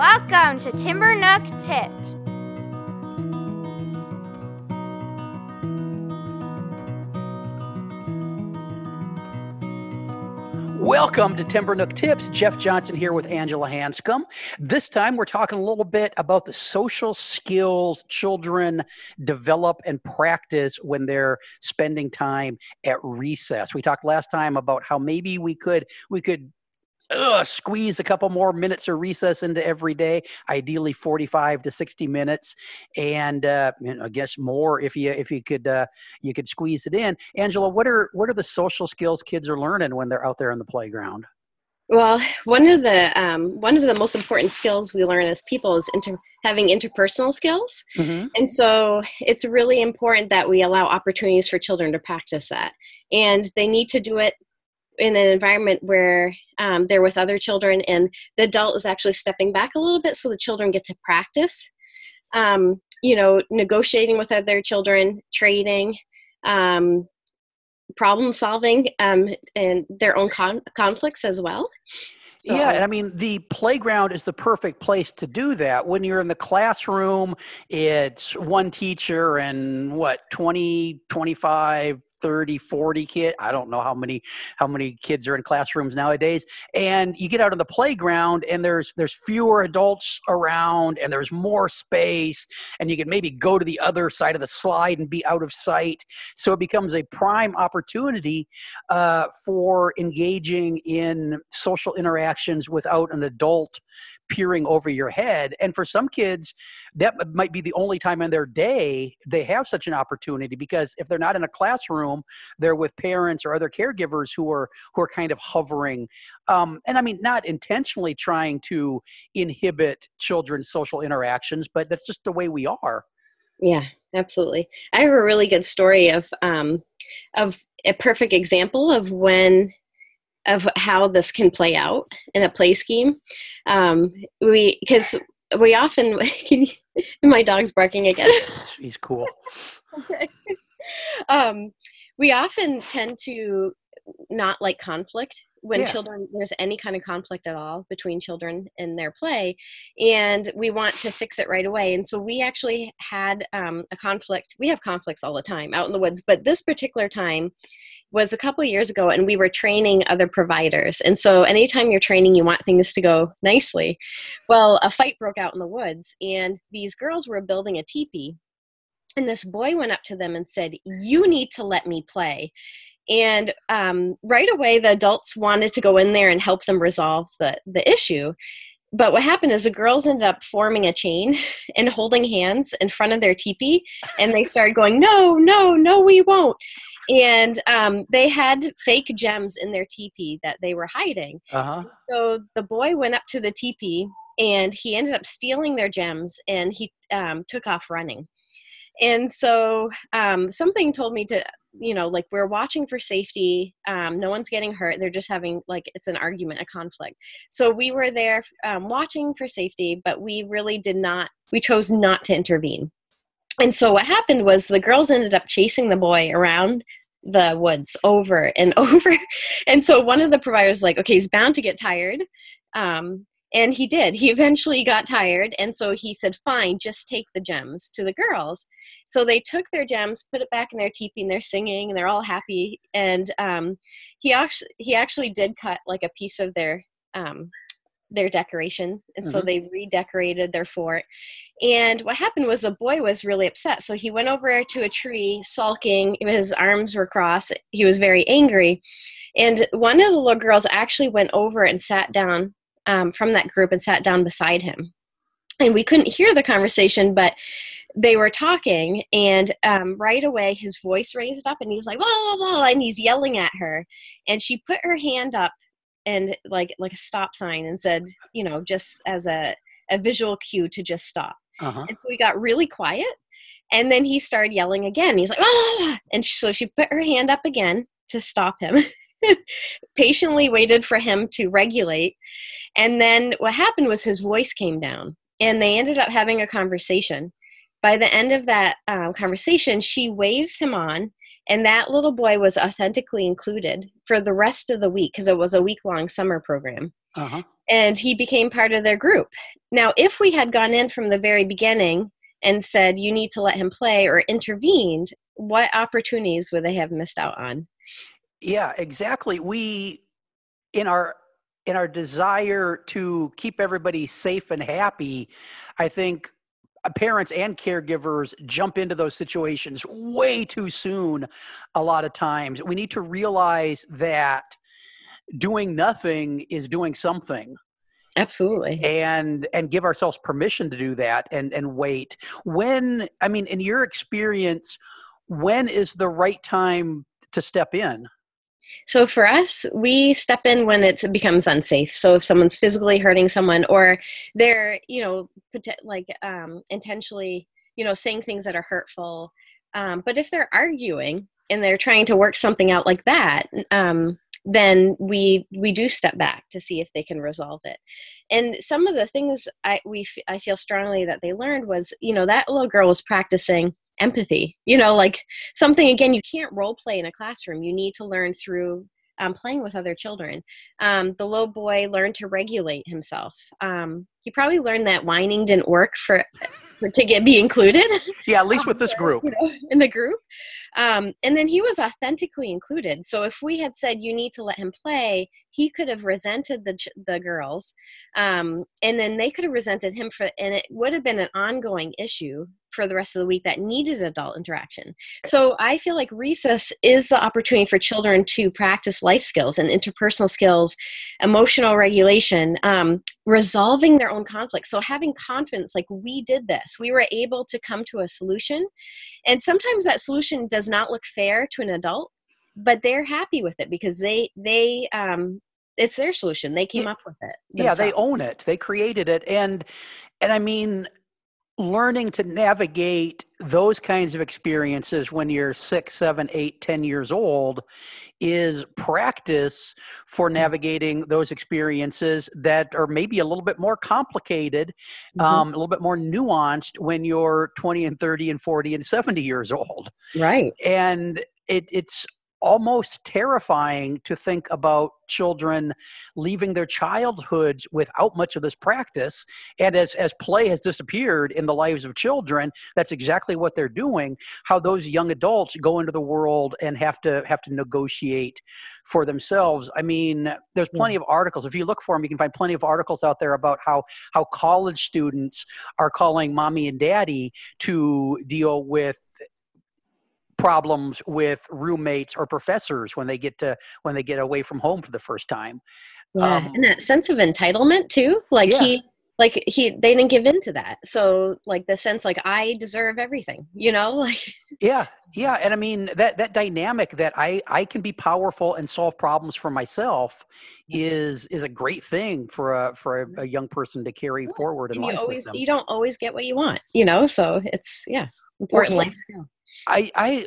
Welcome to Timbernook Tips. Welcome to Timbernook Tips. Jeff Johnson here with Angela Hanscom. This time we're talking a little bit about the social skills children develop and practice when they're spending time at recess. We talked last time about how maybe we could squeeze a couple more minutes of recess into every day, ideally 45 to 60 minutes, and I guess more if you could squeeze it in. Angela, what are the social skills kids are learning when they're out there on the playground? Well, one of the most important skills we learn as people is having interpersonal skills. Mm-hmm. And so it's really important that we allow opportunities for children to practice that, and they need to do it in an environment where they're with other children and the adult is actually stepping back a little bit so the children get to practice, negotiating with other children, trading, problem solving, and their own conflicts as well. So, yeah, and I mean, the playground is the perfect place to do that. When you're in the classroom, it's one teacher and 20, 25, 30, 40 kids. I don't know how many kids are in classrooms nowadays. And you get out on the playground and there's fewer adults around and there's more space, and you can maybe go to the other side of the slide and be out of sight. So it becomes a prime opportunity for engaging in social interactions without an adult peering over your head. And for some kids, that might be the only time in their day they have such an opportunity, because if they're not in a classroom, they're with parents or other caregivers who are kind of hovering. And I mean, not intentionally trying to inhibit children's social interactions, but that's just the way we are. Yeah, absolutely. I have a really good story of a perfect example of how this can play out in a play scheme. We often, my dog's barking again. He's cool. Okay. We often tend to not like conflict when children, there's any kind of conflict at all between children and their play, and we want to fix it right away. And so we actually had a conflict. We have conflicts all the time out in the woods, but this particular time was a couple of years ago, and we were training other providers. And so anytime you're training, you want things to go nicely. Well, a fight broke out in the woods, and these girls were building a teepee, and this boy went up to them and said, "You need to let me play." And right away, the adults wanted to go in there and help them resolve the issue. But what happened is the girls ended up forming a chain and holding hands in front of their teepee. And they started going, "No, no, no, we won't." And they had fake gems in their teepee that they were hiding. Uh-huh. So the boy went up to the teepee, and he ended up stealing their gems, and he took off running. And so something told me to, we're watching for safety. No one's getting hurt. They're just having, it's an argument, a conflict. So we were there watching for safety, but we really chose not to intervene. And so what happened was the girls ended up chasing the boy around the woods over and over. And so one of the providers okay, he's bound to get tired. And he did. He eventually got tired. And so he said, "Fine, just take the gems," to the girls. So they took their gems, put it back in their teepee, and they're singing, and they're all happy. And he actually did cut a piece of their decoration. And mm-hmm. So they redecorated their fort. And what happened was the boy was really upset. So he went over to a tree sulking. His arms were crossed. He was very angry. And one of the little girls actually went over and sat down from that group and sat down beside him. And we couldn't hear the conversation, but they were talking, and right away his voice raised up, and he was like, "Blah, blah, blah," and he's yelling at her. And she put her hand up and like a stop sign and said, just as a visual cue to just stop. Uh-huh. And so we got really quiet, and then he started yelling again. He's like, "Ah!" And so she put her hand up again to stop him. Patiently waited for him to regulate. And then what happened was his voice came down, and they ended up having a conversation. By the end of that conversation, she waves him on, And that little boy was authentically included for the rest of the week because it was a week-long summer program. Uh-huh. And he became part of their group. Now, if we had gone in from the very beginning and said, you need to let him play or intervened, what opportunities would they have missed out on? Yeah, exactly. We, in our desire to keep everybody safe and happy, I think parents and caregivers jump into those situations way too soon a lot of times. We need to realize that doing nothing is doing something. Absolutely. And give ourselves permission to do that and wait. When, I mean, in your experience, when is the right time to step in? So for us, we step in when it becomes unsafe. So if someone's physically hurting someone or they're, intentionally, saying things that are hurtful. But if they're arguing and they're trying to work something out like that, then we do step back to see if they can resolve it. And some of the things I feel strongly that they learned was, that little girl was practicing empathy, like something, again, you can't role play in a classroom. You need to learn through playing with other children. The little boy learned to regulate himself. He probably learned that whining didn't work to be included. Yeah, at least with this group. In the group. And then he was authentically included. So if we had said, you need to let him play, he could have resented the girls. And then they could have resented him and it would have been an ongoing issue for the rest of the week that needed adult interaction. So I feel like recess is the opportunity for children to practice life skills and interpersonal skills, emotional regulation, resolving their own conflicts. So having confidence, like we did this, we were able to come to a solution. And sometimes that solution does not look fair to an adult, but they're happy with it because they it's their solution. They came up with it themselves. Yeah, they own it. They created it. And I mean, learning to navigate those kinds of experiences when you're 6, 7, 8, 10 years old is practice for navigating those experiences that are maybe a little bit more complicated, a little bit more nuanced when you're 20 and 30 and 40 and 70 years old. Right. And it's almost terrifying to think about children leaving their childhoods without much of this practice. And as play has disappeared in the lives of children, that's exactly what they're doing, how those young adults go into the world and have to negotiate for themselves. I mean, there's plenty of articles. If you look for them, you can find plenty of articles out there about how college students are calling mommy and daddy to deal with problems with roommates or professors when they get away from home for the first time. Yeah. And that sense of entitlement too, they didn't give in to that. So like the sense like I deserve everything, Yeah. And I mean that dynamic that I can be powerful and solve problems for myself is a great thing for a young person to carry forward in life. You don't always get what you want, so it's important life skill.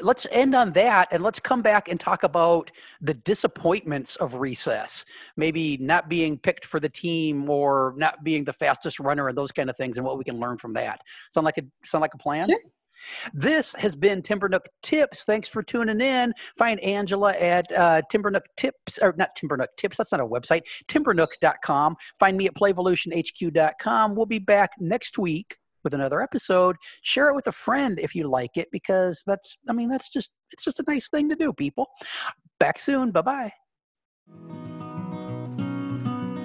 Let's end on that and let's come back and talk about the disappointments of recess, maybe not being picked for the team or not being the fastest runner and those kind of things and what we can learn from that. Sound like a plan? Sure. This has been Timbernook Tips. Thanks for tuning in. Find Angela at Timbernook Tips, or not Timbernook Tips, that's not a website, Timbernook.com. Find me at playvolutionhq.com. We'll be back next week with another episode. Share it with a friend if you like it, because it's just a nice thing to do, people. Back soon. Bye-bye.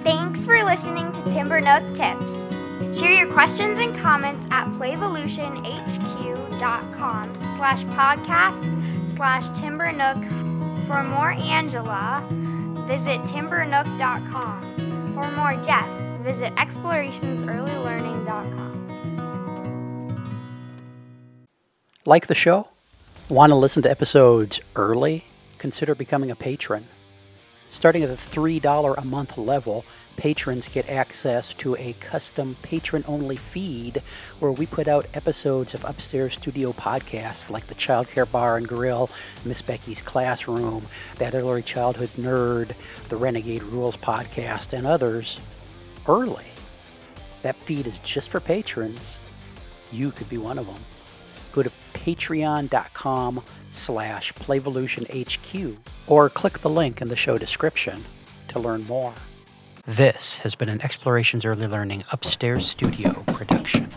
Thanks for listening to Timbernook Tips. Share your questions and comments at playvolutionhq.com/podcast/Timbernook. For more Angela, visit Timbernook.com. For more Jeff, visit explorationsearlylearning.com. Like the show? Want to listen to episodes early? Consider becoming a patron. Starting at the $3 a month level, patrons get access to a custom patron-only feed where we put out episodes of Upstairs Studio podcasts like the Childcare Bar and Grill, Miss Becky's Classroom, That Early Childhood Nerd, The Renegade Rules Podcast, and others early. That feed is just for patrons. You could be one of them. Go to patreon.com/playvolutionhq, or click the link in the show description to learn more. This has been an Explorations Early Learning Upstairs Studio production.